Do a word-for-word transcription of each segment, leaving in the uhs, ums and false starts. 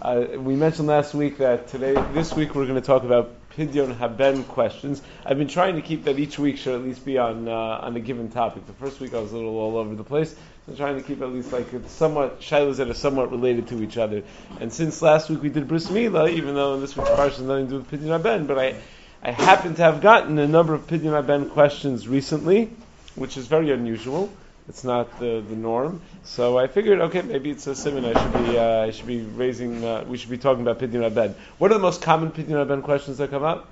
Uh, we mentioned last week that today, this week we're going to talk about Pidyon Haben questions. I've been trying to keep that each week should at least be on uh, on a given topic. The first week I was a little all over the place, so I'm trying to keep at least like somewhat shilas that are somewhat related to each other. And since last week we did Brismila, even though in this week's parsha has nothing to do with Pidyon Haben, but I I happen to have gotten a number of Pidyon Haben questions recently, which is very unusual. It's not the, the norm, so I figured, okay, maybe it's a simon. I should be, uh, I should be raising. Uh, we should be talking about Pidyon Haben. What are the most common Pidyon Haben questions that come up?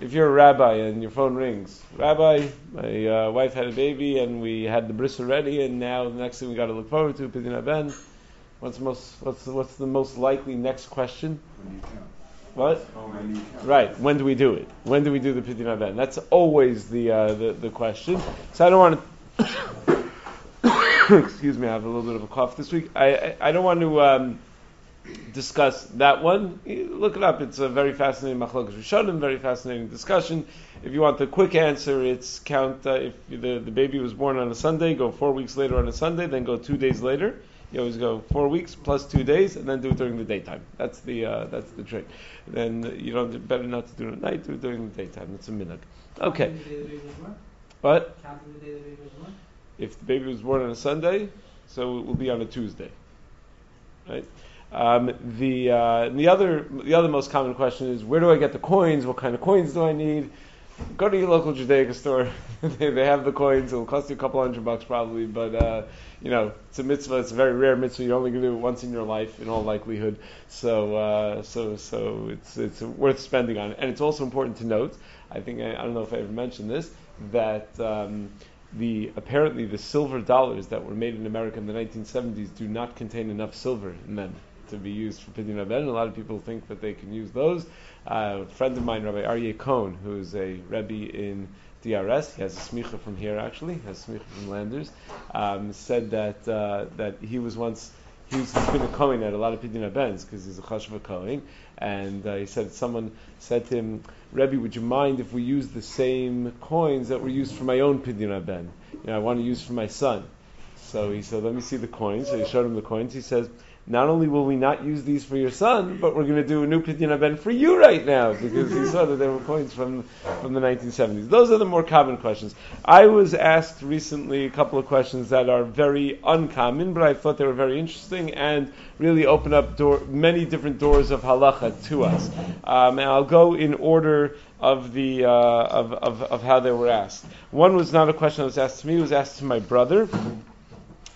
If you're a rabbi and your phone rings, Rabbi, my uh, wife had a baby and we had the bris already, and now the next thing we got to look forward to Pidyon Haben. What's most? What's what's the most likely next question? When do you count? What? Oh, when do you count? Right. When do we do it? When do we do the Pidyon Haben? That's always the uh, the the question. So I don't want to. Excuse me, I have a little bit of a cough this week. I I, I don't want to um, discuss that one. Look it up. It's a very fascinating Makhlug Rishon, very fascinating discussion. If you want the quick answer, it's count, uh, if the, the baby was born on a Sunday, go four weeks later on a Sunday, then go two days later. You always go four weeks plus two days, and then do it during the daytime. That's the uh, that's the trick. Then you don't better not to do it at night, do it during the daytime. That's a minhag. Okay. Counting the day the baby was born? What? Counting the day the baby was born? If the baby was born on a Sunday, so it will be on a Tuesday, right? Um, the uh, the other the other most common question is, where do I get the coins? What kind of coins do I need? Go to your local Judaica store. they, they have the coins. It'll cost you a couple hundred bucks probably, but uh, you know, it's a mitzvah. It's a very rare mitzvah. You're only going to do it once in your life, in all likelihood. So uh, so so it's it's worth spending on it. And it's also important to note. I think I, I don't know if I ever mentioned this that. Um, The apparently the silver dollars that were made in America in the nineteen seventies do not contain enough silver in them to be used for Pidyon Haben. A lot of people think that they can use those. Uh, a friend of mine, Rabbi Aryeh Cohen, who is a Rebbe in D R S, he has a smicha from here actually, he has a smicha from Landers, um, said that uh, that he was once, he's been a kohen at a lot of Pidyon Haben because he's a chashuv kohen, and uh, he said someone said to him, Rebbe, would you mind if we use the same coins that were used for my own Pidyon Haben? You know, I want to use for my son. So he said, let me see the coins. So he showed him the coins. He says, not only will we not use these for your son, but we're going to do a new Pidyon Haben for you right now, because he saw that there were coins from from the nineteen seventies. Those are the more common questions. I was asked recently a couple of questions that are very uncommon, but I thought they were very interesting and really open up door, many different doors of halacha to us. Um, and I'll go in order of the uh, of, of of how they were asked. One was not a question that was asked to me; it was asked to my brother.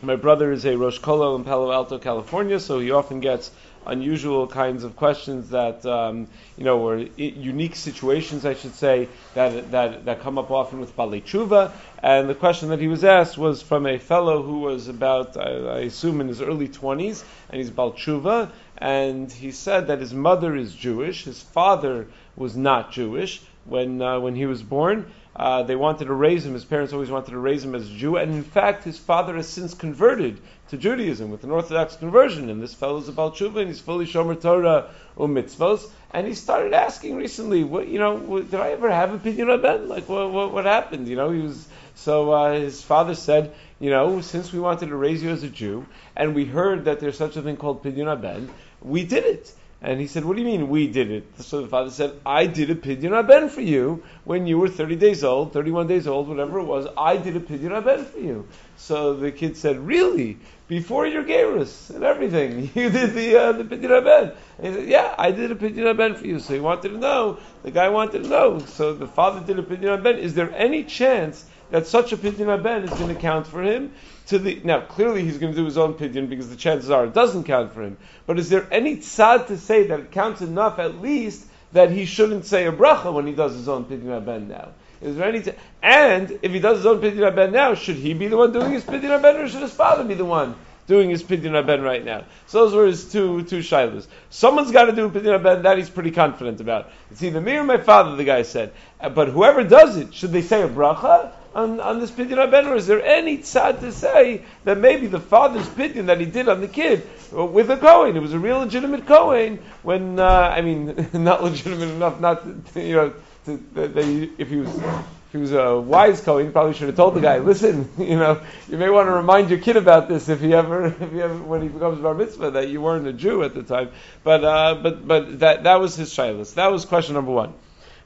My brother is a Rosh Colo in Palo Alto, California, so he often gets unusual kinds of questions that, um, you know, or I- unique situations, I should say, that that that come up often with Baal Teshuva. And the question that he was asked was from a fellow who was about, I, I assume, in his early twenties, and he's Baal Teshuva, and he said that his mother is Jewish, his father was not Jewish when uh, when he was born. Uh, they wanted to raise him, his parents always wanted to raise him as a Jew, and in fact his father has since converted to Judaism with an Orthodox conversion, and this fellow is a Baal Teshuva, and he's fully shomer Torah or Mitzvot, and he started asking recently, what, you know, what, did I ever have a Pidyon Haben? Like, what, what, what happened? You know, he was, so uh, his father said, you know, since we wanted to raise you as a Jew, and we heard that there's such a thing called Pidyon Haben, we did it. And he said, what do you mean we did it? So the father said, I did a Pidyon Haben for you when you were thirty days old, thirty-one days old, whatever it was. I did a Pidyon Haben for you. So the kid said, really? Before your gayress and everything, you did the uh, the Pidyon Haben. And he said, yeah, I did a Pidyon Haben for you. So he wanted to know. The guy wanted to know. So the father did a Pidyon Haben. Is there any chance that such a Pidyon Haben is going to count for him? To the, now, clearly he's going to do his own pidyon because the chances are it doesn't count for him. But is there any tzad to say that it counts enough at least that he shouldn't say a bracha when he does his own Pidyon Haben now? Is there any? T- and if he does his own Pidyon Haben now, should he be the one doing his Pidyon Haben, or should his father be the one doing his Pidyon Haben right now? So those were his two two shilas. Someone's got to do Pidyon Haben. That he's pretty confident about. It's either me or my father, the guy said. But whoever does it, should they say a bracha on, on this Pidyon Haben, or is there any tzad to say that maybe the father's pidyon that he did on the kid with a kohen, it was a real legitimate kohen, when, uh, I mean, not legitimate enough, not, to, you know, to, that, that he, if he was If he was a wise kohen, he probably should have told the guy, listen, you know, you may want to remind your kid about this if he ever, if he ever when he becomes bar mitzvah, that you weren't a Jew at the time. But uh, but but that that was his shaylos. That was question number one.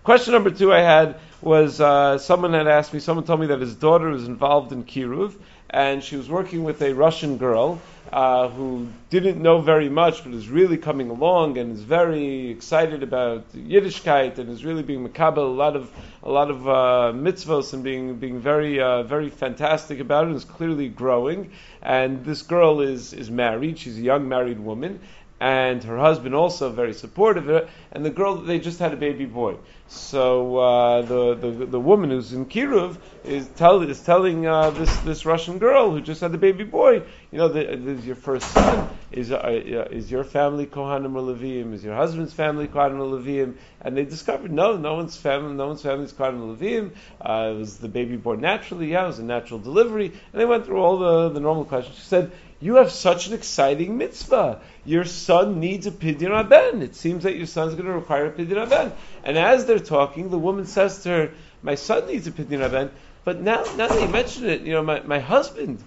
Question number two I had was uh, someone had asked me, someone told me that his daughter was involved in Kiruv, and she was working with a Russian girl uh, who didn't know very much, but is really coming along and is very excited about Yiddishkeit and is really being makabel a lot of a lot of uh, mitzvos and being being very uh, very fantastic about it, and is clearly growing. And this girl is is married; she's a young married woman. And her husband also very supportive of it, and the girl, they just had a baby boy. So uh, the, the the woman who's in Kiruv is tell is telling uh, this this Russian girl who just had the baby boy, you know, the, this is your first son. Is uh, is your family Kohanim Levim? Is your husband's family Kohanim Levim? And they discovered no, no one's family, no one's family is Kohanim Levim. Uh, it was the baby born naturally. Yeah, it was a natural delivery. And they went through all the the normal questions. She said, you have such an exciting mitzvah. Your son needs a Pidyon Haben. It seems that your son's going to require a Pidyon Haben. And as they're talking, the woman says to her, my son needs a Pidyon Haben, but now, now that you mention it, you know, my, my husband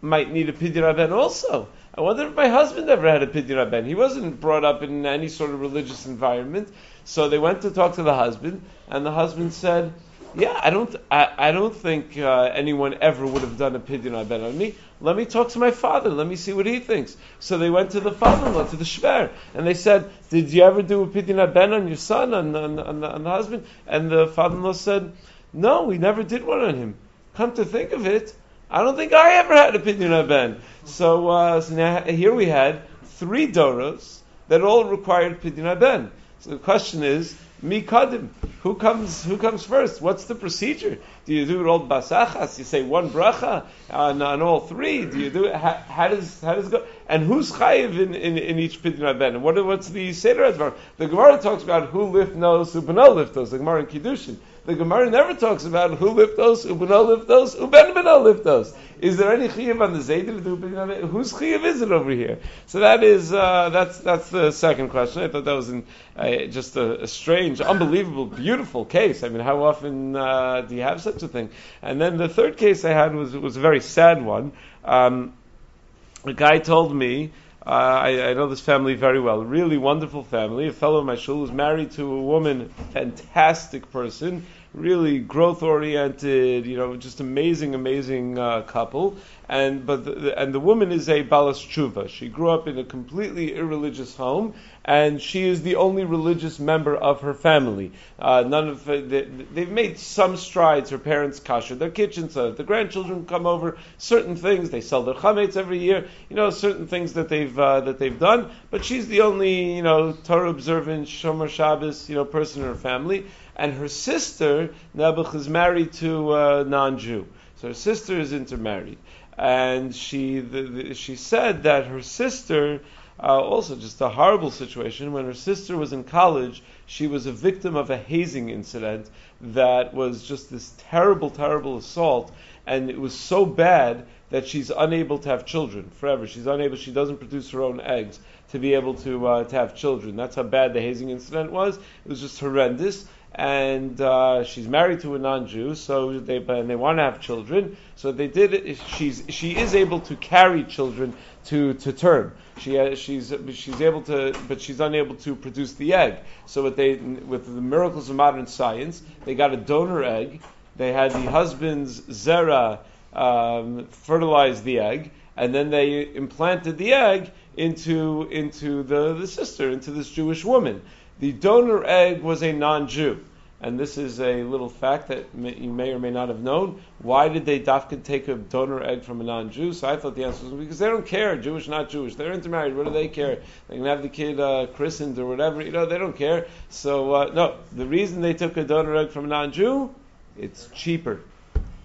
might need a Pidyon Haben also. I wonder if my husband ever had a Pidyon Haben. He wasn't brought up in any sort of religious environment. So they went to talk to the husband, and the husband said, yeah, I don't, I, I don't think uh, anyone ever would have done a Pidyon Haben on me. Let me talk to my father. Let me see what he thinks. So they went to the father-in-law, to the shver, and they said, "Did you ever do a Pidyon Haben on your son, on, on, on, the, on the husband?" And the father-in-law said, "No, we never did one on him. Come to think of it, I don't think I ever had a Pidyon Haben." So, uh, so now here we had three doros that all required Pidyon Haben. So the question is, Mikadim, who comes who comes first? What's the procedure? Do you do it all basachas? You say one bracha on, on all three? Do you do it? How, how does how does it go? And who's chayiv in, in, in each pidyon haben? And what what's the seder advar? The Gemara talks about who lifnos, who beno lifnos. The Gemara in Kiddushin. The Gemara never talks about who liftos, who beno liftos, who ben beno liftos. Is there any chayiv on the zaydir? Whose chayiv is it over here? So that is uh, that's that's the second question. I thought that was an, uh, just a, a strange, unbelievable, beautiful case. I mean, how often uh, do you have such a thing? And then the third case I had was was a very sad one. Um, a guy told me, uh, I, I know this family very well, really wonderful family, a fellow in my shul was married to a woman, fantastic person, really growth-oriented, you know, just amazing, amazing uh, couple. And but the, and the woman is a Baal Teshuva. She grew up in a completely irreligious home, and she is the only religious member of her family. Uh, none of uh, they, they've made some strides. Her parents kasher their kitchen, so the grandchildren come over. Certain things they sell their chametz every year. You know, certain things that they've uh, that they've done. But she's the only, you know, Torah observant, shomer Shabbos, you know, person in her family. And her sister Nebuch is married to a non-Jew, so her sister is intermarried. And she the, the, she said that her sister, uh, also just a horrible situation, when her sister was in college, she was a victim of a hazing incident that was just this terrible, terrible assault, and it was so bad that she's unable to have children forever. She's unable, she doesn't produce her own eggs to be able to uh, to have children. That's how bad the hazing incident was. It was just horrendous. And uh, she's married to a non-Jew, so they and they want to have children. So they did it. She's she is able to carry children to to term. She uh, she's she's able to, but she's unable to produce the egg. So what they with the miracles of modern science, they got a donor egg. They had the husband's zera um, fertilize the egg, and then they implanted the egg into into the, the sister, into this Jewish woman. The donor egg was a non-Jew. And this is a little fact that may, you may or may not have known. Why did they dafka take a donor egg from a non-Jew? So I thought the answer was because they don't care, Jewish, not Jewish. They're intermarried. What do they care? They can have the kid uh, christened or whatever. You know, they don't care. So, uh, no, the reason they took a donor egg from a non-Jew, it's cheaper.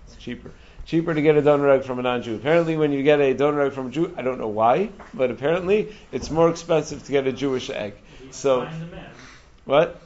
It's cheaper. Cheaper to get a donor egg from a non-Jew. Apparently, when you get a donor egg from a Jew, I don't know why, but apparently it's more expensive to get a Jewish egg. So, what?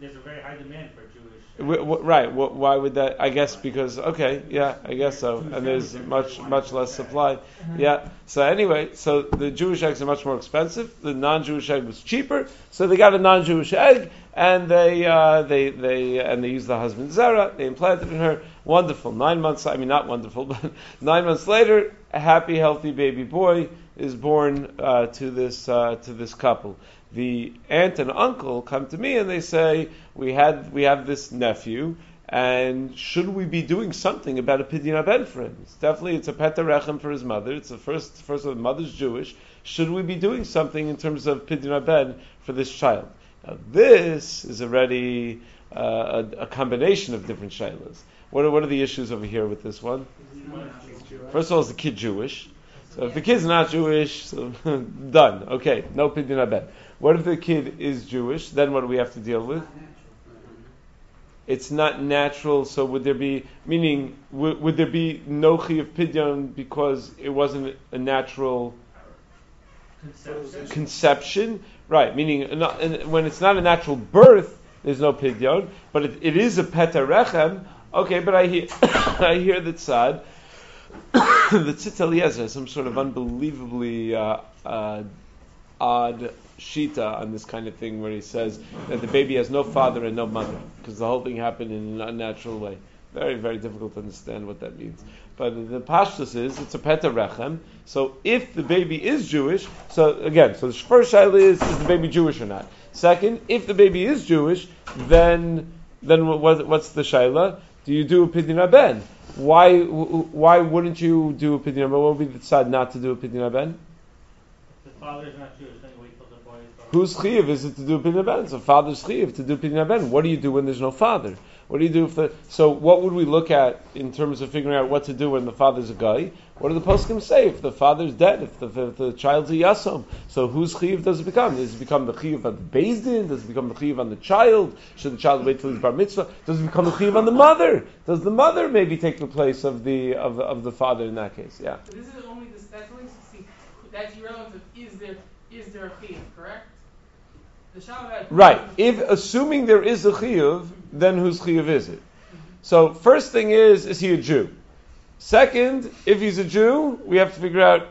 There's a very high demand for Jewish W- w- right. W- why would that? I guess because okay, yeah, I guess so. And there's much much less supply. Yeah. So anyway, so the Jewish eggs are much more expensive. The non-Jewish egg was cheaper, so they got a non-Jewish egg, and they uh, they they and they used the husband Zerah. They implanted in her. Wonderful. Nine months. I mean, not wonderful, but nine months later, a happy, healthy baby boy is born uh, to this uh, to this couple. The aunt and uncle come to me and they say, we had we have this nephew, and should we be doing something about a Pidyon Haben for him? It's definitely, it's a peter rechem for his mother. It's the first, first of the mother's Jewish. Should we be doing something in terms of Pidyon Haben for this child? Now, this is already uh, a, a combination of different shaylas. What are, what are the issues over here with this one? First of all, is the kid Jewish? So if the kid's not Jewish, so done. Okay, no Pidyon Haben. What if the kid is Jewish? Then what do we have to deal with? It's not natural, so would there be, meaning, would, would there be nochi of Pidyon because it wasn't a natural conception? conception? Right, meaning when it's not a natural birth, there's no Pidyon, but it, it is a peter rechem. Okay, but I hear, I hear the tzad, the Tzitz Eliezer has some sort of unbelievably uh, uh, odd shita on this kind of thing, where he says that the baby has no father and no mother because the whole thing happened in an unnatural way. Very, very difficult to understand what that means. But the pashtus is it's a peter rechem. So if the baby is Jewish, so again, so the first shayla is is the baby Jewish or not? Second, if the baby is Jewish, then then what, what's the shayla? Do you do a Pidyon Haben? Why why wouldn't you do a Pidyon Haben? What would be the tzad not to do a Pidyon Haben? The father is not Jewish, then you wait till the boy is born. Whose chiyav is it to do a Pidyon Haben? It's a father's chiyav to do a Pidyon Haben. What do you do when there's no father? What do you do if the, so what would we look at in terms of figuring out what to do when the father's a guy? What do the poskim say if the father's dead, if the, if the child's a yasom? So whose chiyuv does it become? Does it become the chiyuv on the beis din? Does it become the chiyuv on the child? Should the child wait till he's bar mitzvah? Does it become the chiyuv on the mother? Does the mother maybe take the place of the of, of the father in that case? Yeah. So this is only the that's only see that's irrelevant. Is there is there a chiyuv? Correct. The Shabbat. Right. If assuming there is a chiyuv, then whose chiyuv is it? So first thing is is he a Jew? Second, if he's a Jew, we have to figure out,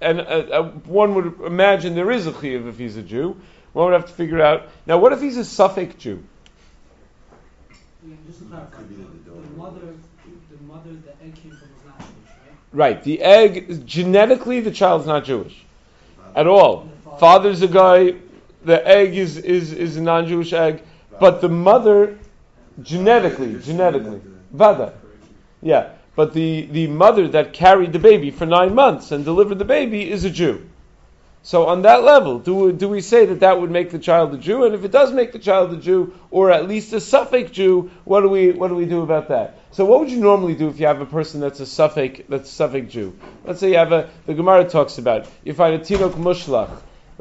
and uh, uh, one would imagine there is a chiyuv if he's a Jew. One would have to figure out. Now, what if he's a suffix Jew? Just to clarify, the mother, the mother, the egg came from was not Jewish, right? Right. The egg, genetically, the child's not Jewish at all. Father's a guy. The egg is is, is a non-Jewish egg, but the mother, genetically, genetically, vada, yeah. But the, the mother that carried the baby for nine months and delivered the baby is a Jew. So on that level, do do we say that that would make the child a Jew? And if it does make the child a Jew, or at least a suffix Jew, what do we what do we do about that? So what would you normally do if you have a person that's a suffix that's a suffix Jew? Let's say you have a the Gemara talks about you find a tinok mushlach.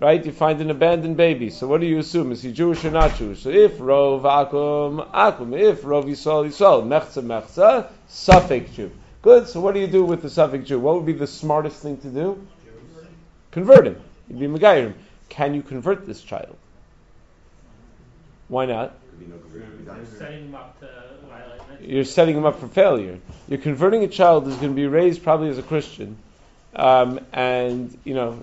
Right, you find an abandoned baby. So what do you assume? Is he Jewish or not Jewish? So if Rov Akum Akum, if Rov Yisrael Yisrael, Mechza Mechza, Suffolk Jew. Good. So what do you do with the Suffolk Jew? What would be the smartest thing to do? Convert him. You'd be Megaya him. Can you convert this child? Why not? You're setting him up for failure. You're converting a child who's going to be raised probably as a Christian, um, and you know,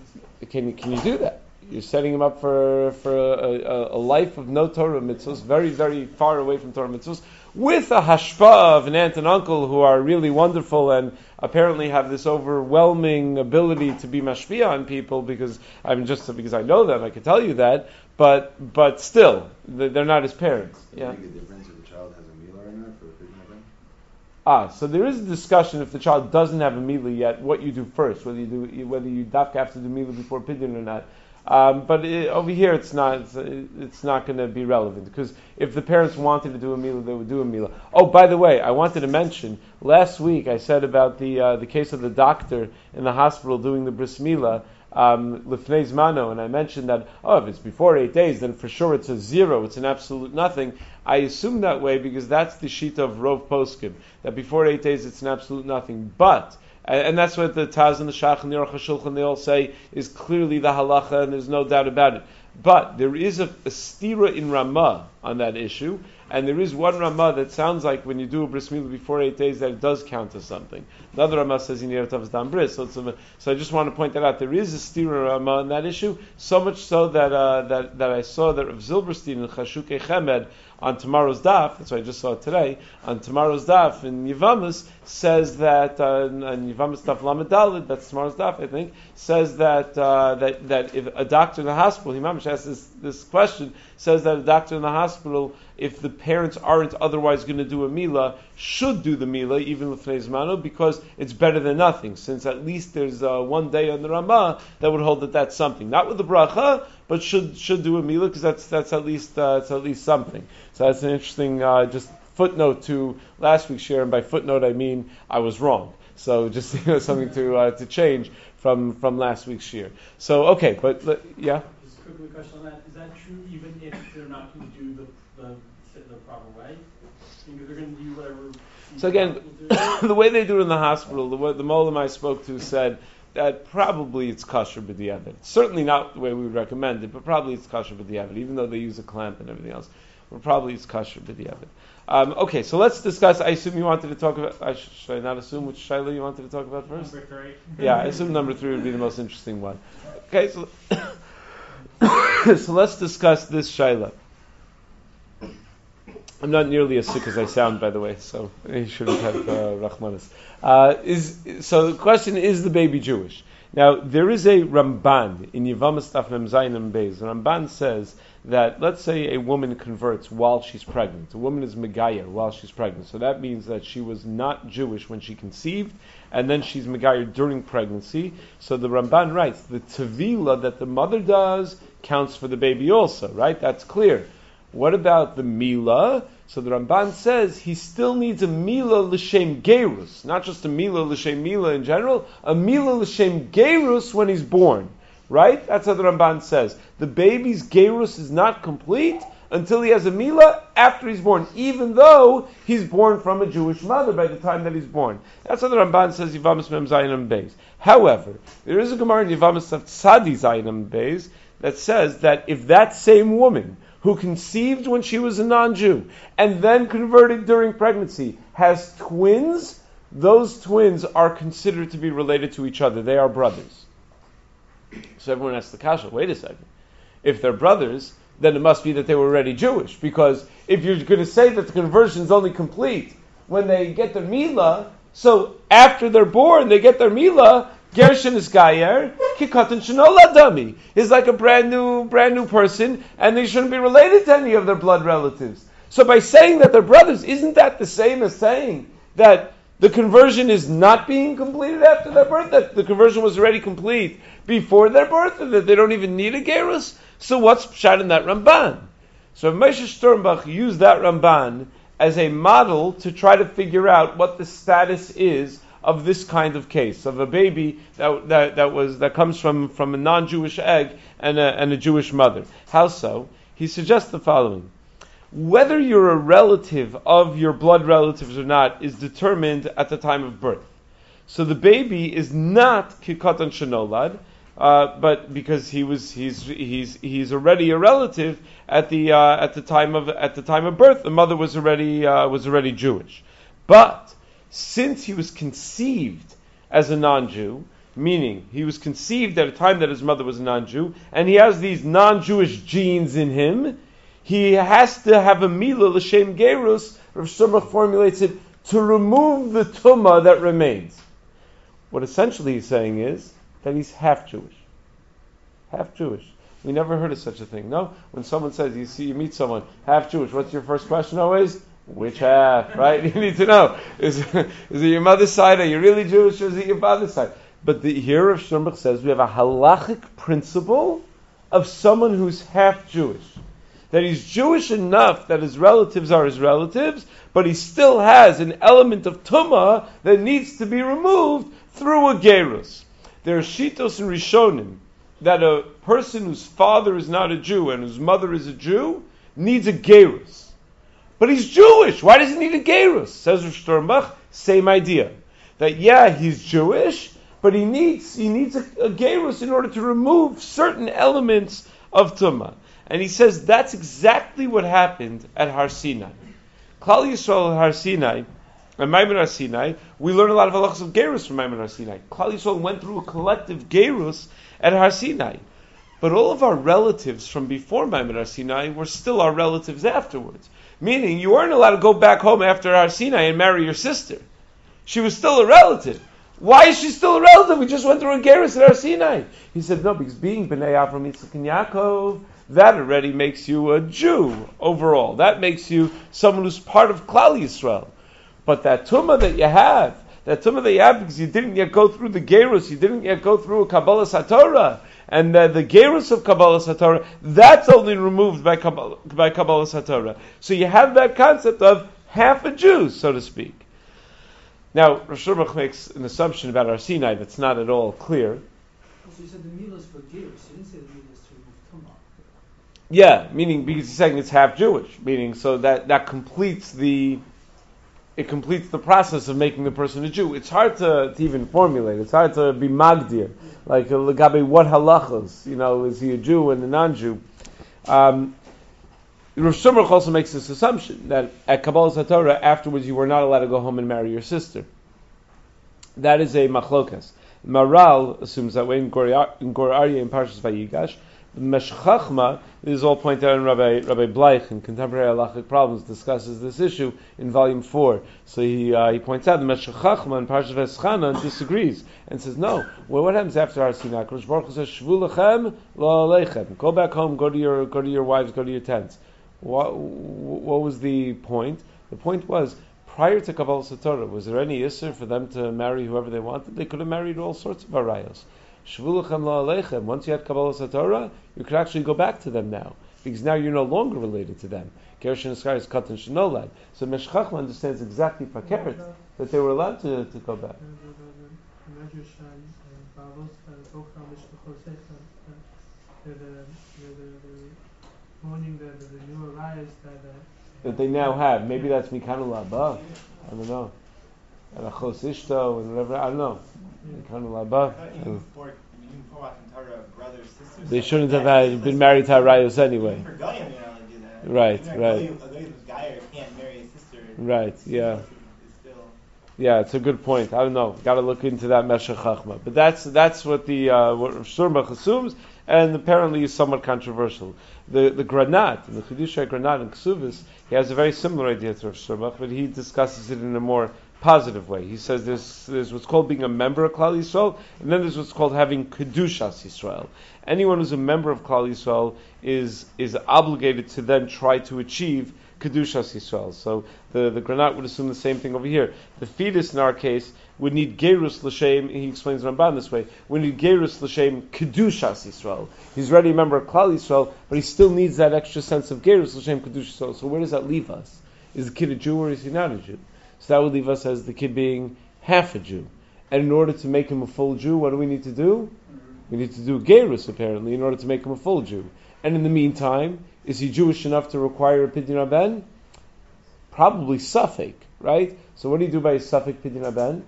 can can you do that? You're setting him up for for a, a, a life of no Torah mitzvos, very, very far away from Torah mitzvos, with a hashpah of an aunt and uncle who are really wonderful and apparently have this overwhelming ability to be mashpia on people, because I'm just because I know them, I can tell you that, but but still, they're not his parents. Yeah. Make a difference if the child has a mila or not for a Pidyon Haben? Ah, so there is a discussion if the child doesn't have a mila yet, what you do first, whether you do whether you dafka have to do mila before Pidyon or not. Um, but it, over here, it's not it's, it's not going to be relevant, because if the parents wanted to do a mila, they would do a mila. Oh, by the way, I wanted to mention last week I said about the uh, the case of the doctor in the hospital doing the Brismila um, lifnei zmano, and I mentioned that oh, if it's before eight days, then for sure it's a zero, it's an absolute nothing. I assume that way because that's the sheet of Rov Poskim, that before eight days it's an absolute nothing, but. And that's what the Taz and the Shach and the Aruch HaShulchan, they all say, is clearly the halacha, and there's no doubt about it. But there is a, a stira in Ramah on that issue, and there is one Ramah that sounds like when you do a Brismila before eight days that it does count as something. Another Ramah says in Yertav's Dam Bris. So, it's a, so I just want to point that out. There is a stira Ramah on that issue, so much so that uh, that, that I saw that Rav Zilberstein in Chashukei Chemed on tomorrow's daf, that's what I just saw today, on tomorrow's daf in Yivamas, says that, uh, in Yivamas daf Lamed Daled, that's tomorrow's daf, I think, says that uh, that that if a doctor in the hospital, he mamish asked this, this question, says that a doctor in the hospital, if the parents aren't otherwise going to do a mila, should do the mila, even l'fnei zmano, because it's better than nothing, since at least there's uh, one day on the Ramah that would hold that that's something. Not with the bracha, but should should do a mila, because that's that's at least uh, it's at least something. So that's an interesting uh, just footnote to last week's share, and by footnote I mean I was wrong. So just you know, something to uh, to change from, from last week's share. So okay, but let, yeah. Just a quick question on that: is that true even if they're not going to do the the, the proper way? Because they're going to do whatever. So again, the way they do it in the hospital, the way, the Molim I spoke to said that probably it's kasher b'diavad. Certainly not the way we would recommend it, but probably it's kasher b'diavad, even though they use a clamp and everything else. Well, probably it's kasher b'diavad. Um, okay, so let's discuss. I assume you wanted to talk about. I sh- should I not assume which Shiloh you wanted to talk about first? Number three. Yeah, I assume number three would be the most interesting one. Okay, so so let's discuss this Shiloh. I'm not nearly as sick as I sound, by the way, so you should have had uh, Rachmanis. Uh, is so the question is the baby Jewish? Now there is a Ramban in Yavah nam Nemzai. The Ramban says that let's say a woman converts while she's pregnant. A woman is Megaya while she's pregnant, so that means that she was not Jewish when she conceived, and then she's Megaya during pregnancy. So the Ramban writes the Tevila that the mother does counts for the baby also, right? That's clear. What about the Mila? So the Ramban says he still needs a Mila Lashem Geirus, not just a Mila Lashem Mila in general, a Mila Lashem Geirus when he's born, right? That's how the Ramban says. The baby's Geirus is not complete until he has a Mila after he's born, even though he's born from a Jewish mother by the time that he's born. That's how the Ramban says Yivamas Mem Zayinim Beis. However, there is a Gemara in Yivamas of Tzadi Zayinim Beis that says that if that same woman who conceived when she was a non-Jew and then converted during pregnancy has twins, those twins are considered to be related to each other. They are brothers. So everyone asks the kasha, wait a second. If they're brothers, then it must be that they were already Jewish, because if you're going to say that the conversion is only complete when they get their milah, so after they're born, they get their milah, Gershin is Gayer, Kikatan Shinola Dami is like a brand new brand new person, and they shouldn't be related to any of their blood relatives. So by saying that they're brothers, isn't that the same as saying that the conversion is not being completed after their birth, that the conversion was already complete before their birth, and that they don't even need a Geirus? So what's shot in that Ramban? So Moshe Sternbach used that Ramban as a model to try to figure out what the status is of this kind of case, of a baby that that, that was that comes from, from a non-Jewish egg and a, and a Jewish mother. How so? He suggests the following. Whether you're a relative of your blood relatives or not is determined at the time of birth. So the baby is not Kikatan Shenolad, uh, but because he was he's he's he's already a relative at the uh, at the time of at the time of birth, the mother was already uh, was already Jewish. But since he was conceived as a non-Jew, meaning he was conceived at a time that his mother was a non-Jew, and he has these non-Jewish genes in him, he has to have a Mila L'Shem Geirus, Rav Shurmach formulates it, to remove the tuma that remains. What essentially he's saying is that he's half-Jewish. Half-Jewish. We never heard of such a thing, no? When someone says, you see, you meet someone, half-Jewish, what's your first question always? Which half, right? You need to know. Is, is it your mother's side? Are you really Jewish? Or is it your father's side? But the, here Rav Shurmach says we have a halachic principle of someone who's half Jewish. That he's Jewish enough that his relatives are his relatives, but he still has an element of tumah that needs to be removed through a gerus. There are shitos and rishonim that a person whose father is not a Jew and whose mother is a Jew needs a gerus. But he's Jewish. Why does he need a geirus? Says Rav Shurmach, same idea. That yeah, he's Jewish, but he needs he needs a, a geirus in order to remove certain elements of tuma. And he says that's exactly what happened at Har Sinai. Klal Yisrael at Har Sinai, and Maimon Har Sinai, we learn a lot of halachos of gayress from Maimon Har Sinai. Klal Yisrael went through a collective gayress at Har Sinai. But all of our relatives from before Maimon Har Sinai were still our relatives afterwards. Meaning, you weren't allowed to go back home after Har Sinai and marry your sister. She was still a relative. Why is she still a relative? We just went through a gayress at Har Sinai. He said, no, because being B'nai Avram, Yitzchak, and Yaakov, that already makes you a Jew overall. That makes you someone who's part of Klal Yisrael. But that tumah that you have, that tumah that you have because you didn't yet go through the gayrus, you didn't yet go through a Kabbalah Satorah, and uh, the gayrus of Kabbalah Satorah, that's only removed by Kabbalah, by Kabbalah Satorah. So you have that concept of half a Jew, so to speak. Now, Rosh Hashanah makes an assumption about Har Sinai that's not at all clear. So you said the milas for gayrus, you didn't say the milas to remove tumah. Yeah, meaning because he's saying it's half Jewish, meaning so that, that completes the it completes the process of making the person a Jew. It's hard to, to even formulate. It's hard to be magdir, like legabe what halachos, you know, is he a Jew and a non-Jew? Um, Rosh Hashanah also makes this assumption that at Kabbalah Satorah afterwards you were not allowed to go home and marry your sister. That is a machlokas. Maral assumes that way in Ger Aryeh in Parshas Vayigash. Meshchachma, this is all pointed out in Rabbi, Rabbi Bleich, in Contemporary Halachic Problems, discusses this issue in Volume four. So he uh, he points out that Meshchachma in Parshas V'eschanan disagrees and says, no, well, what happens after Har Sinai? Rosh Baruch says, Shvu lechem, lo aleichem. Go back home, go to your go to your wives, go to your tents. What, what was the point? The point was, prior to Kabbalah Satorah, was there any issur for them to marry whoever they wanted? They could have married all sorts of arayos. Shvulachem la aleichem. Once you had Kabbalah Satorah, you could actually go back to them now, because now you're no longer related to them. Gerushin Iskar is Katan Shenolad. So Meshchachma understands exactly Pakeret that they were allowed to, to go back. That they now have. Maybe that's Mikanu Laba. I don't know. And Achos Ishto and whatever. I don't know. They shouldn't have had, been married to Arayos anyway. Right, right. Right, yeah. Yeah, it's a good point. I don't know. Got to look into that Meshech Chachma. But that's that's what the uh, what Shurmach assumes, and apparently is somewhat controversial. The the Granat, the Chidushei Granat in Ksuvis, he has a very similar idea to Rav Shurmach, but he discusses it in a more positive way. He says there's, there's what's called being a member of Klal Yisrael, and then there's what's called having Kedushas Yisrael. Anyone who's a member of Klal Yisrael is is obligated to then try to achieve Kedushas Yisrael. So the, the Granat would assume the same thing over here. The fetus in our case would need Geirus L'Shem, he explains Ramban this way, would need Geirus L'Shem Kedushas Yisrael. He's already a member of Klal Yisrael, but he still needs that extra sense of Geirus L'Shem Kedushas Yisrael. So where does that leave us? Is the kid a Jew or is he not a Jew? So that would leave us as the kid being half a Jew. And in order to make him a full Jew, what do we need to do? We need to do Geirus, apparently, in order to make him a full Jew. And in the meantime, is he Jewish enough to require a Pidyon Haben? Probably Suffolk, right? So what do you do by a Suffolk Pidyon Haben?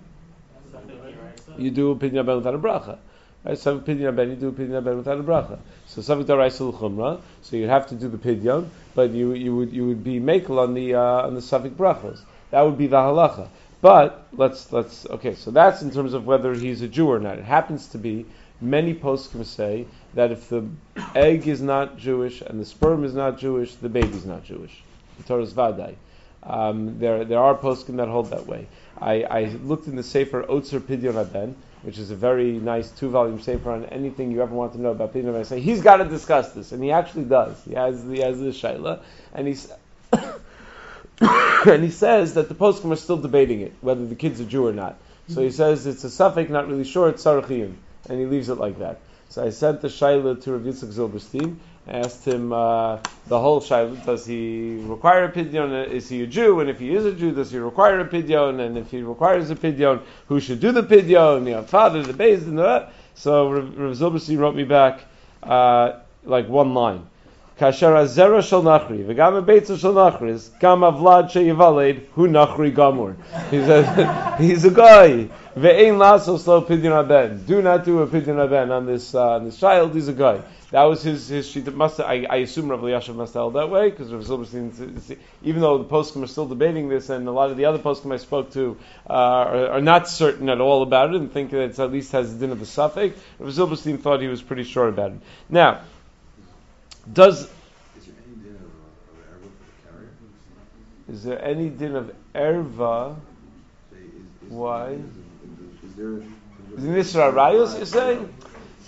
You do a Pidyon Haben without a bracha. Right? So Pidyon Haben, you do a Pidyon Haben without a bracha. So Suffolk d'oraisa l'chumra, so you'd have to do the Pidyon, but you you would you would be makel on the uh, on the Suffolk brachos. That would be the halacha. But let's let's okay. So that's in terms of whether he's a Jew or not. It happens to be many poskim say that if the egg is not Jewish and the sperm is not Jewish, the baby's not Jewish. The Torah's vaday. Um, there there are poskim that hold that way. I, I looked in the sefer Otzer Pidyon Haben, which is a very nice two-volume sefer on anything you ever want to know about Pidyon Haben. I say he's got to discuss this, and he actually does. He has he has this shayla, and he's. And he says that the poskim are still debating it, whether the kid's a Jew or not. So he says it's a suffix, not really sure, it's sarachiyim. And he leaves it like that. So I sent the shayla to Rav Yitzhak Zilberstein. I asked him uh, the whole shayla, does he require a pidyon? Is he a Jew? And if he is a Jew, does he require a pidyon? And if he requires a pidyon, who should do the pidyon? You know, father, the beis, and that. So Rav Zilberstein wrote me back uh, like one line. Kasher azera shel nachri, v'gam abeitza shel nachris, gam avlad sheyivaled, hu nachri gamur. He says, he's a guy. Ve'ein lasos lo pidyon haben. Do not do a pidyon haben on this uh, on this child. He's a guy. That was his his shita. Must I, I assume Rav Eliashiv must have held that way, because Rav Zilberstein, even though the poskim are still debating this, and a lot of the other poskim I spoke to uh, are, are not certain at all about it and think that it at least has the din of a suffix, Rav Zilberstein thought he was pretty sure about it. Now, does is there any din of, of erva for the carrier? Is there any din of erva? Say, is, is Why? Is there? Is there? Is there rayos? Is there?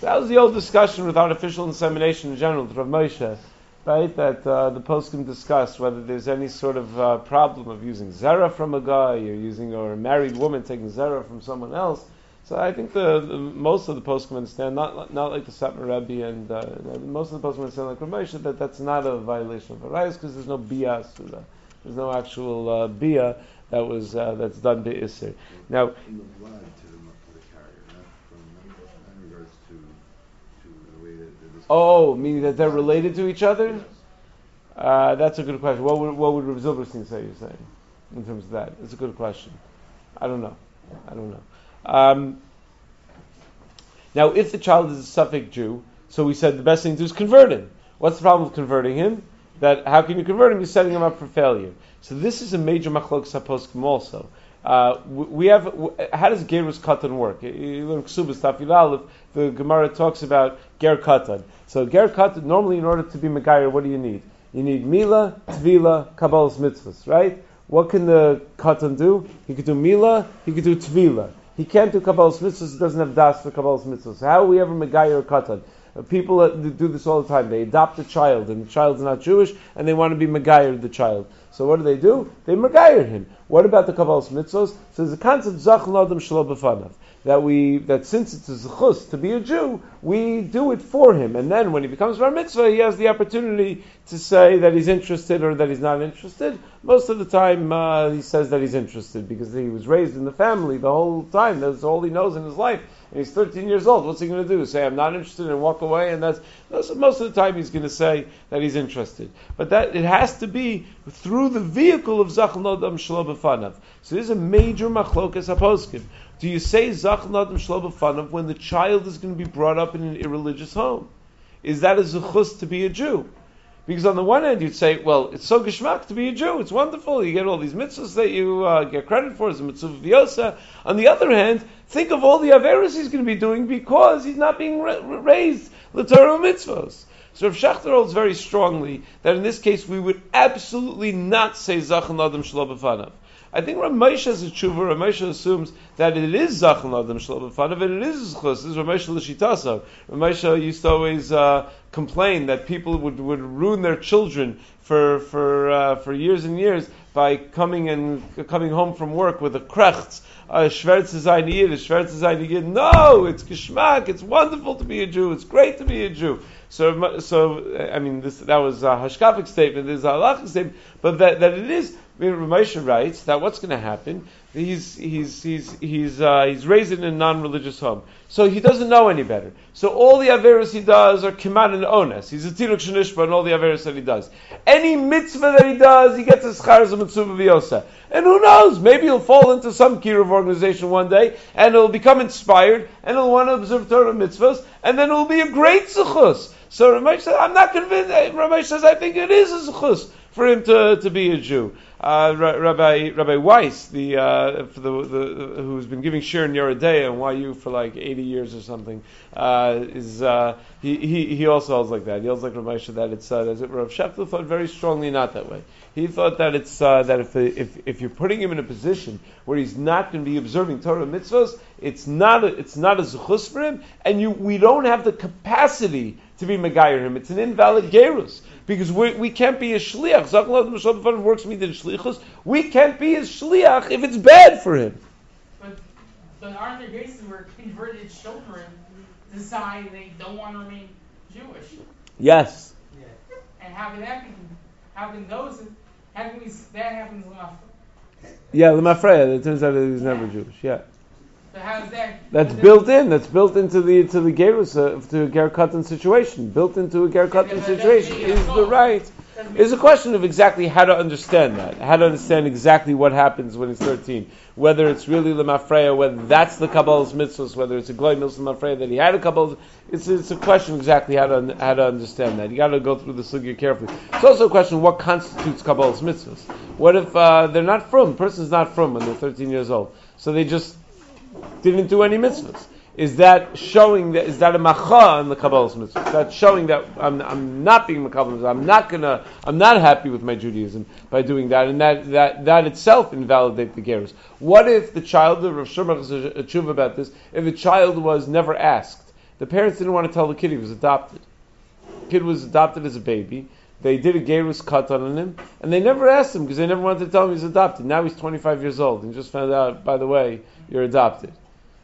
So that was the old discussion with artificial insemination in general, with Rav Moshe, right? That uh, the poskim discussed whether there's any sort of uh, problem of using zera from a guy, or using or a married woman taking zera from someone else. So I think the, the most of the poskim understand, not not like the Satmar Rebbe, and uh, most of the poskim understand like Rav Moshe, that that's not a violation of arayos because there's no bia asura, there's no actual uh, bia that was uh, that's done by iser. Now. Oh, meaning that they're related to each other? Yes. Uh, that's a good question. What would what would Rav Zilberstein say, you're saying, in terms of that? It's a good question. I don't know. I don't know. Um, now, if the child is a Suffolk Jew, so we said the best thing to do is convert him. What's the problem with converting him? That how can you convert him? You're setting him up for failure. So this is a major machlok saposkim also. Uh, we have. How does Geirus Katan work? You learn Ksubas Tafil Aleph. The Gemara talks about Ger Katan. So Ger Katan. Normally, in order to be Megaya, what do you need? You need Mila, Tevila, Kabbalah's Mitzvot, right? What can the Katan do? He could do Mila. He could do Tevila. He can't do Kabbalah's Mitzvot. He doesn't have das for Kabbalah's Mitzvot. So how are we ever Megaya or Katan? People do this all the time. They adopt a child, and the child's not Jewish, and they want to be Megayah the child. So what do they do? They Megayah him. What about the Kabbalah's Mitzvos? So there's a concept, Zach L'adam Shelo B'fanav, that we that since it's a Zechus to be a Jew, we do it for him. And then when he becomes Bar Mitzvah, he has the opportunity to say that he's interested or that he's not interested. Most of the time, uh, he says that he's interested, because he was raised in the family the whole time. That's all he knows in his life. And he's thirteen years old. What's he going to do? Say, I'm not interested, and walk away? And that's, that's most of the time he's going to say that he's interested. But that it has to be through the vehicle of Zach L'adam Shelo B'fanav. So there's a major machlokas haposkim. Do you say Zach L'adam Shelo B'fanav when the child is going to be brought up in an irreligious home? Is that a zuchus to be a Jew? Because on the one hand you'd say, well, it's so geshmak to be a Jew. It's wonderful. You get all these mitzvahs that you uh, get credit for as a mitzvah of Yosa. On the other hand, think of all the averos he's going to be doing because he's not being ra- raised l'Torah mitzvos. So Rav Shachter holds very strongly that in this case we would absolutely not say Zachan Adam Shelo B'fanav. I think Ramesha is a tshuva. Ramesha assumes that it is Zachan Adam Shelo B'fanav and it is Zchus. This is Ramesha l'shitasa. Ramesha used to always uh, complain that people would, would ruin their children for for uh, for years and years by coming and coming home from work with a krechts. Schwerz is ein Yid, Schwerz is ein Yid. No, it's geschmack. It's wonderful to be a Jew. It's great to be a Jew. So, so I mean, this, that was a hashkafic statement. This is a halachic statement, but that, that it is. I mean, Ramesha writes that what's going to happen? He's he's he's he's uh, he's raised in a non-religious home, so he doesn't know any better. So all the averos he does are kiman and ones. He's a tiruk shenishba, and all the averos that he does, any mitzvah that he does, he gets a schar as a mitzvah v'yosa. And who knows? Maybe he'll fall into some Kiruv organization one day, and he'll become inspired, and he'll want to observe Torah mitzvahs, and then it'll be a great zechus. So Ramesha says, I'm not convinced. Ramesha says, I think it is a zechus for him to, to be a Jew. Uh, Rabbi Rabbi Weiss, the, uh, for the, the who's been giving shir in Yeridea and Y U for like eighty years or something, uh, is uh, he, he he also holds like that. He holds like Ramesha that it's uh, that Rav Shechter thought very strongly not that way. He thought that it's uh, that if if if you're putting him in a position where he's not going to be observing Torah mitzvahs, it's not a, it's not a zuchus for him, and you we don't have the capacity to be Megayer him. It's an invalid gerus. Because we, we can't be his shliach. Zach L'adam Shelo B'fanav works me the shlichus. We can't be his shliach if it's bad for him. But, but aren't there cases where converted children decide they don't want to remain Jewish? Yes. Yeah. And how can that be? How can those? How can we? That happens Lemafreya. Yeah, Lemafreya. It turns out that he's yeah. never Jewish. Yeah. So how's that? That's built in. That's built into the to the Gerus, uh, to a Ger Katan situation. Built into a Ger Katan situation is the right It's a question of exactly how to understand that, how to understand exactly what happens when it's thirteen, whether it's really Lemafreya, whether that's the Kabbalah's mitzvahs, whether it's a Gloy Mills Lemafreya that he had a Kabbalah's, it's it's a question exactly how to how to understand that. You got to go through the sugya carefully. It's also a question what constitutes Kabbalah's mitzvahs. What if uh, they're not from, the person's not from when they're thirteen years old, so they just didn't do any mitzvahs? Is that showing that, is that a macha in the Kabbalah's mitzvah? That's showing that I'm, I'm not being makabel, I'm not gonna, I'm not happy with my Judaism by doing that, and that, that, that itself invalidates the gayress. What if the child, Rav Shmuel has a tshuva about this, if the child was never asked, the parents didn't want to tell the kid he was adopted. The kid was adopted as a baby, they did a gayress katan on him, and they never asked him because they never wanted to tell him he was adopted. Now he's twenty-five years old and just found out, by the way, you're adopted.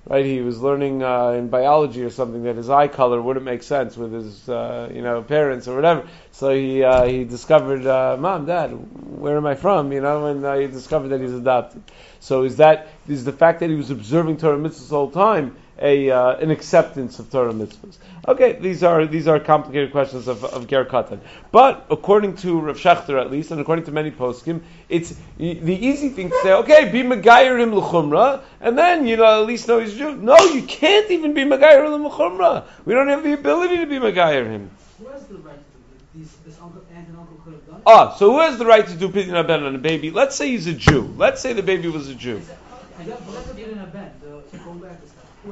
Right, he was learning uh, in biology or something that his eye color wouldn't make sense with his, uh, you know, parents or whatever. So he uh, he discovered, uh, Mom, Dad, where am I from? You know, and uh, he discovered that he's adopted. So is that is the fact that he was observing Torah mitzvahs the whole time a uh, an acceptance of Torah mitzvahs? Okay, these are these are complicated questions of of Ger Katan. But according to Rav Shechter, at least, and according to many poskim, it's the easy thing to say, okay, be Megayer him l'chumra, and then you know at least know he's Jew. No, you can't even be Megayer him l'chumra. We don't have the ability to be Megayer him. Who has the right to do this? This uncle, aunt and uncle could have done. Ah, so who has the right to do pidyon haben on a baby? Let's say he's a Jew. Let's say the baby was a Jew. Who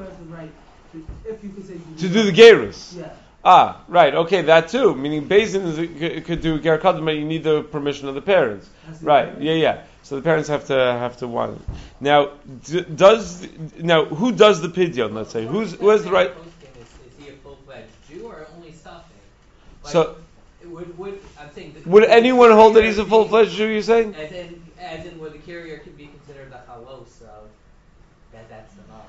has the right to, if you could say, to do the gayress? Yeah. Ah, right. Okay, that too. Meaning, Bezin could do ger katan, but you need the permission of the parents. Right. Parents. Yeah, yeah. So the parents have to have to want it. Now, d- does now who does the pidyon? Let's say who's who has the right. Is, is he a full-fledged Jew or only Safek? Like, so would, would I'm saying the, would anyone hold that he's a full-fledged Jew? You're saying? As in, as in, where the carrier could be considered a halos, so that that's the law.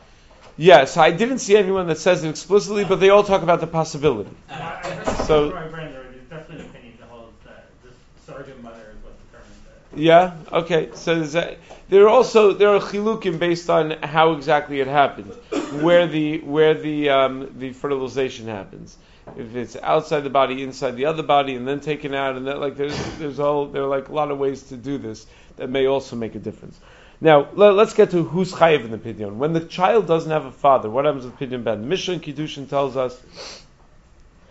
Yes, I didn't see anyone that says it explicitly, but they all talk about the possibility. Uh, I, I heard so, I read there, there's definitely an opinion that holds that this surrogate mother is what determines it. Yeah, okay. So that, there are also there are chilukim based on how exactly it happened, where the where the um, the fertilization happens. If it's outside the body, inside the other body, and then taken out, and that like there's there's all there are like a lot of ways to do this that may also make a difference. Now, let's get to who's chayiv in the pidyon. When the child doesn't have a father, what happens with pidyon ben? The Mishnah in Kiddushin tells us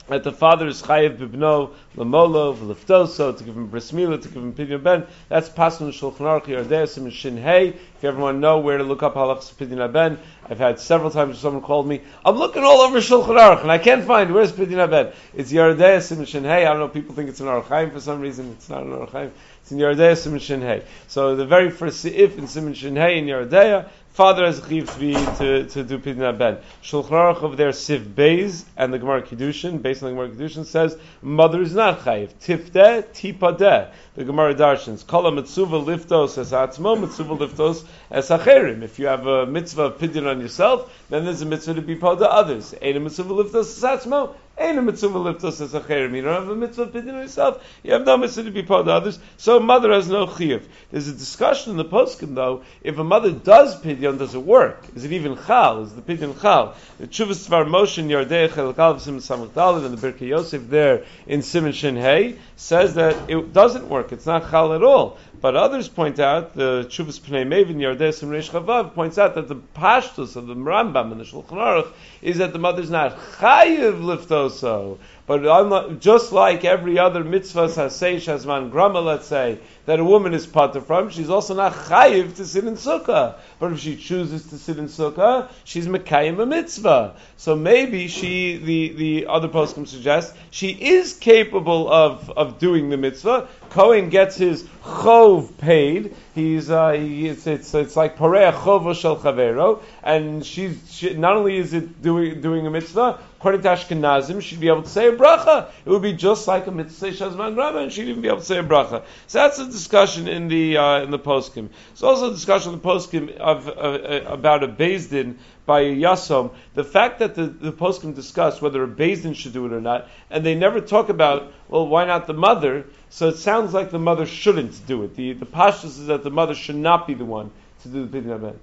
that the father is chayiv bibno, lamolo, v'liftoso, to give him brismila, to give him pidyon ben. That's pasul shulchan aruch yardeasim and shin hey. If you ever want to know where to look up halachas pidyon ben, I've had several times someone called me, I'm looking all over shulchan aruch and I can't find, where's pidyon ben? It's yardeasim and shin hey. I don't know, people think it's an aruch haim for some reason. It's not an aruch haim. It's in Yeridea Siman Shin Hei. So the very first if in Siman Shin Hei in Yeridea, father has chiv to to do pidyon haben. Shulchan Aruch over there Siv Beis and the Gemara Kiddushin, based on the Gemara Kiddushin, says mother is not chayiv. Tifte tipadeh. The Gemara Darshins kala mitzuva liftos as atzmo mitzuva liftos as acherim. If you have a mitzvah of pidyon on yourself, then there's a mitzvah to be paid to others. Ein mitzuva liftos as atzmo. Ein mitzuva liftos as acherim. You don't have a mitzvah of pidyon on yourself. You have no mitzvah to be paid to others. So mother has no chiv. There's a discussion in the poskim though. If a mother does pidyon, does it work? Is it even chal? Is the pidyon chal? The Tshuvas Tvar Moshe in Yardei Chelak Aleph Siman Samach Daled and the Birkei Yosef there in Siman Shin Hei says that it doesn't work. It's not chal at all. But others point out, the Tshuvas Pnei Mevin Yardei Sim Reish Chavav points out that the pashtus of the Rambam and the Shulchan Aruch is that the mother's not chayiv liftoso. But unlike, just like every other mitzvah, haseish, hazman, grama, let's say, that a woman is pater from, she's also not chayiv to sit in sukkah. But if she chooses to sit in sukkah, she's mekayim a mitzvah. So maybe she, the, the other poskim suggests, she is capable of, of doing the mitzvah. Kohen gets his chov paid. He's uh, he, it's, it's it's like pareh chovo shel chavero, and she's she, not only is it doing doing a mitzvah. According to Ashkenazim, she'd be able to say a bracha. It would be just like a mitzvah shazman grama, and she'd even be able to say a bracha. So that's a discussion in the uh, in the poskim. It's also a discussion in the poskim of, of uh, about a beis din by a yasom. The fact that the, the poskim discuss whether a beis din should do it or not, and they never talk about well, why not the mother? So it sounds like the mother shouldn't do it. The the pashtus is that the mother should not be the one to do the pidyon haben.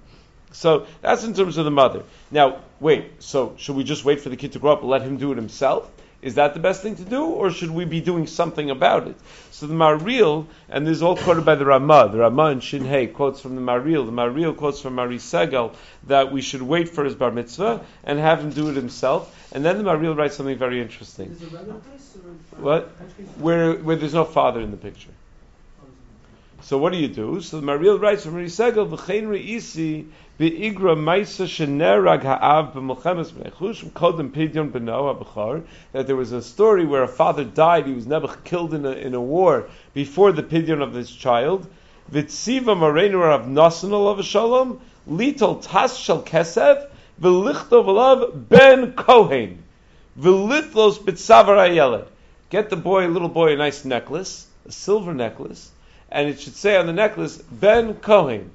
So that's in terms of the mother. Now, wait, so should we just wait for the kid to grow up and let him do it himself? Is that the best thing to do, or should we be doing something about it? So the Maril, and this is all quoted by the Ramah, the Ramah in Shin Hei quotes from the Maril, the Maril quotes from Mari Segal that we should wait for his bar mitzvah and have him do it himself. And then the Maril writes something very interesting. Is it a relevant place or a what? Where, where there's no father in the picture. So what do you do? So the Maril writes from Mari Segal, V'chein re'isi v'igra maisa shenerag ha'av b'mulchemes b'nechush kodem pidyon b'no ha'bechor, that there was a story where a father died, he was never killed in a, in a war before the pidyon of his child. V'tziva mareinu ha'av nasanal of shalom litol tas shel kesef v'lichtov alav ben kohen v'lithlos b'tzavar ha'yeled. Get the boy, little boy, a nice necklace, a silver necklace, and it should say on the necklace, Ben Cohen.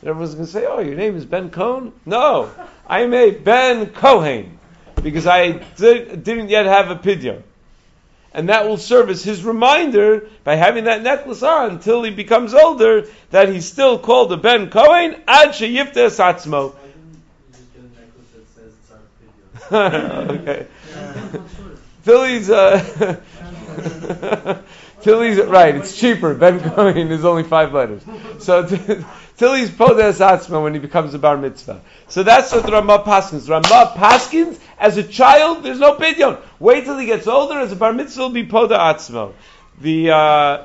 And everyone's going to say, oh, your name is Ben Cohen? No, I'm a Ben Cohen, because I did, didn't yet have a pidyon. And that will serve as his reminder, by having that necklace on until he becomes older, that he's still called a Ben Cohen, ad sheyifteh satzmo. Why didn't you just get a necklace that says it's not a pidyon? Okay. Yeah. Till he's... Uh, Till he's, right, it's cheaper. Ben Cohen is only five letters. So t- till he's Podes Atzma when he becomes a bar mitzvah. So that's what the Ramah Paskins. Ramah Paskins, as a child, there's no pidyon. Wait till he gets older, as a bar mitzvah will be Podes Atzma. The, uh,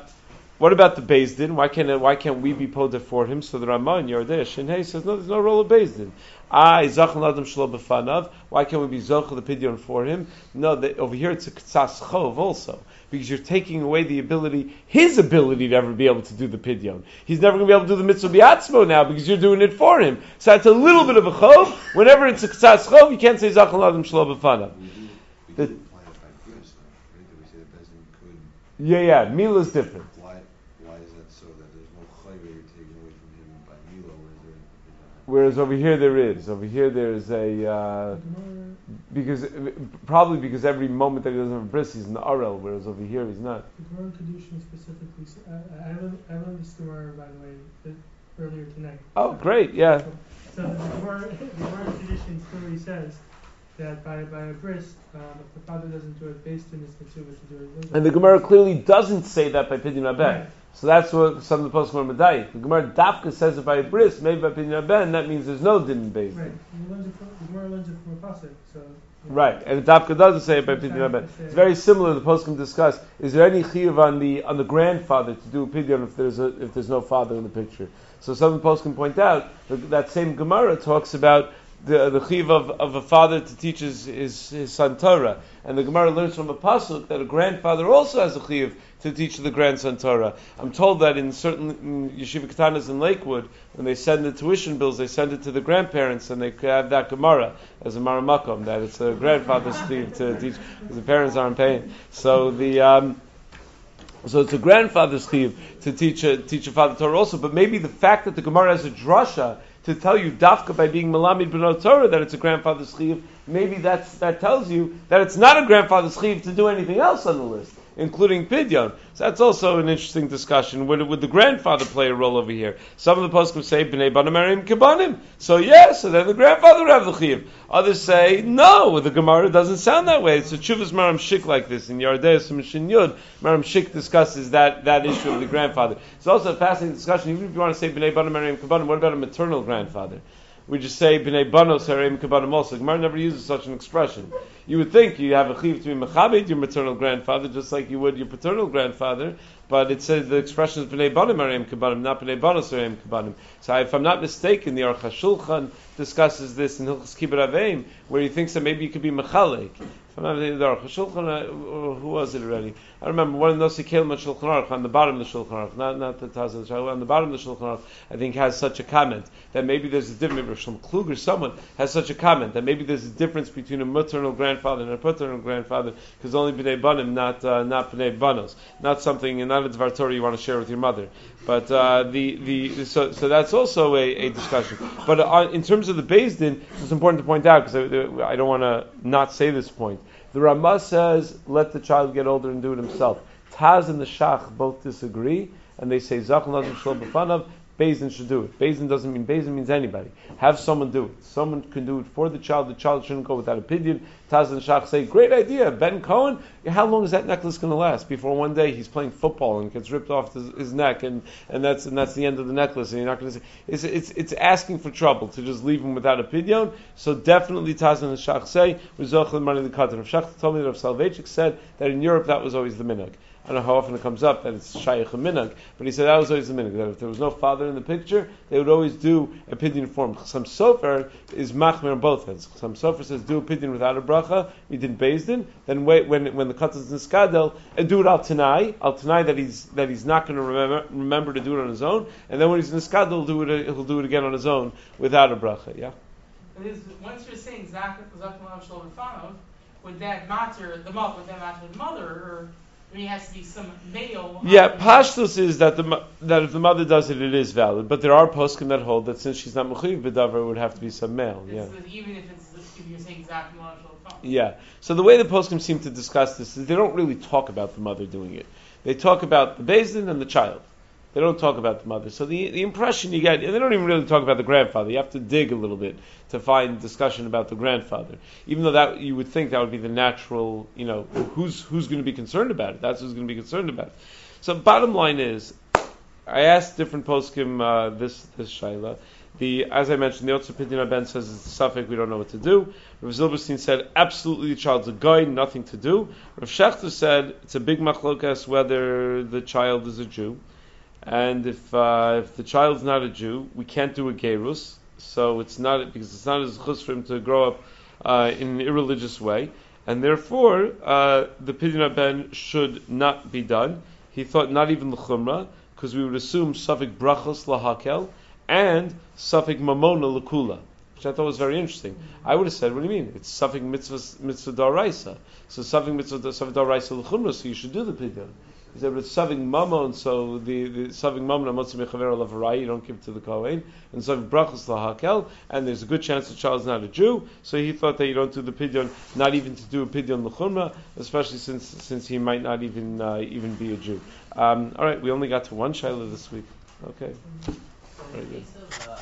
what about the Beis Din? Why can't, why can't we be Podes for him? So the Ramah in Yordeh, Shinhei says, no, there's no role of Beis Din. Ah, Izach Adam Shlo B'fanav. Why can't we be Zochel the pidyon for him? No, they, over here it's a Ktsas Chov also, because you're taking away the ability, his ability to ever be able to do the pidyon. He's never going to be able to do the mitzvah biatzmo now, because you're doing it for him. So that's a little bit of a chov. Whenever it's a k'sas chov, you can't say Zachal Adam Shlo B'fanav. Yeah, yeah, Mila is different. Why, why is that so, that there's no chayv you're taking away from him by Mila? Whereas over here there is. Over here there is a... Uh, Because probably because every moment that he doesn't have a bris, he's an arel, whereas over here he's not. The Gemara Kiddushin specifically. I, I learned, I learned this Gemara, by the way, earlier tonight. Oh, great! Yeah. So the Gemara Kiddushin clearly says that by by a bris, um, if the father doesn't do it, based on his mitzvah to do it. And the Gemara clearly doesn't say that by pidyon haben. So that's what some of the poskim are medayik. The Gemara Dafka says it by a bris, maybe by pidyon haben, that means there's no din based. Right. The Gemara learns it from a pasuk, so. Right, and the Dafka doesn't say it by pidyon haben. It's very similar. The poskim discuss: is there any chiyuv on the on the grandfather to do a pidyon if there's a, if there's no father in the picture? So some of the poskim point out that, that same Gemara talks about the the chiyuv of, of a father to teach his, his, his son Torah, and the Gemara learns from a pasuk that a grandfather also has a chiyuv to teach the grandson Torah. I'm told that in certain in yeshiva katanas in Lakewood, when they send the tuition bills, they send it to the grandparents, and they have that Gemara as a maramakom, that it's the grandfather's chiyuv to teach, because the parents aren't paying. So the um, so it's the grandfather's chiyuv to teach a, teach a father Torah also. But maybe the fact that the Gemara has a drasha to tell you dafka by being malamid b'no Torah that it's a grandfather's chiyuv, maybe that's that tells you that it's not a grandfather's chiyuv to do anything else on the list, including pidyon. So that's also an interesting discussion. Would, would the grandfather play a role over here? Some of the poskim say b'nei banamerim kibanim. So yes, yeah, so then the grandfather would have the chiyuv. Others say no. The Gemara doesn't sound that way. It's a Tshuvas Maram Shik like this in Yardei Shin Yud. Maram Shik discusses that that issue of the grandfather. It's also a fascinating discussion. Even if you want to say b'nei banamerim kibanim, what about a maternal grandfather? We just say b'nei banos hareim kabanim also. Gemara never uses such an expression. You would think you have a chiyuv to be mechabed your maternal grandfather, just like you would your paternal grandfather. But it says the expression is b'nei banim hareim kabanim, not b'nei banos hareim kabanim. So if I'm not mistaken, the Aruch HaShulchan discusses this in Hilchos Kibbur Avim, where he thinks that maybe you could be mechalek. If I'm not mistaken, the Aruch HaShulchan, or who was it already? I remember one of those Nosi Kelim on Shulchan Aruch, on the bottom of the Shulchan Aruch, not not the Taz of the Shulchan, on the bottom of the Shulchan Aruch, I think has such a comment that maybe there's a difference. Maybe from Klug or someone has such a comment that maybe there's a difference between a maternal grandfather grandfather and a paternal grandfather, because only b'nei banim, not uh, not b'nei banos, not something, and not a dvar Torah you want to share with your mother. But uh, the the so, so that's also a, a discussion. But uh, in terms of the Beis Din, it's important to point out, because I, I don't want to not say this point. The Ramah says let the child get older and do it himself. Taz and the Shach both disagree, and they say Zachal Adam Shlo B'fanav. Beis Din should do it. Beis Din doesn't mean, Beis Din means anybody. Have someone do it. Someone can do it for the child. The child shouldn't go without a pidyon. Taz and Shach say, great idea, Ben Cohen. How long is that necklace going to last? Before one day he's playing football and gets ripped off his, his neck, and, and that's and that's the end of the necklace. And you're not going to say, it's, it's it's asking for trouble to just leave him without a pidyon. So definitely Taz and Shach say, Uzoch and Mani the Katan. Rav Shach told me that Rav Salvechik said that in Europe that was always the minhag. I don't know how often it comes up that it's shayach minhag, but he said that was always the minhag, that if there was no father in the picture, they would always do a pidyon form. Chassam Sofer is machmir on both ends. Chassam Sofer says do a pidyon without a bracha, you did beis din, then wait when when the katan's in skadel and do it al tanai, al tanai that he's that he's not going to remember remember to do it on his own, and then when he's in skadel he'll do it he'll do it again on his own without a bracha. Yeah. It is, once you're saying zach zakhmalav shalom fanov, would that matter the mother? Would that matter the mother? Or I mean, it has to be some male. Yeah, pashtus is that the that if the mother does it, it is valid. But there are poskim that hold that since she's not mechuyev b'davar, it would have to be some male. It's, yeah. Even if it's if you're saying exactly what I'm Yeah. So the way the poskim seem to discuss this is they don't really talk about the mother doing it. They talk about the beis din and the child. They don't talk about the mother. So the the impression you get, and they don't even really talk about the grandfather. You have to dig a little bit to find discussion about the grandfather. Even though that you would think that would be the natural, you know, who's who's going to be concerned about it? That's who's going to be concerned about it. So bottom line is, I asked different poskim uh, this this shayla. The as I mentioned, the Otzer Pidyon Haben says it's a suffix, we don't know what to do. Rav Zilberstein said absolutely the child's a guy, nothing to do. Rav Shechter said it's a big machlokas whether the child is a Jew. And if uh, if the child's not a Jew, we can't do a gayress, so it's not because it's not as chus for him to grow up uh, in an irreligious way, and therefore uh, the Pidyon Haben should not be done. He thought not even the chumrah, because we would assume suffik brachos lahakel and suffik mamona lekula, which I thought was very interesting. I would have said, what do you mean? It's suffik mitzvah mitzvah daraisa, so suffik mitzvah suffik daraisa lechumrah, so you should do the pidyon. He said, but saving mamon, so the, the saving mamon, motzi mechaver lavarai, you don't give to the kohen, and saving brachos lahakel, and there's a good chance the child's not a Jew, so he thought that you don't do the pidyon, not even to do a pidyon lechumra, especially since since he might not even uh, even be a Jew. Um, all right, we only got to one shayla this week. Okay. Very good.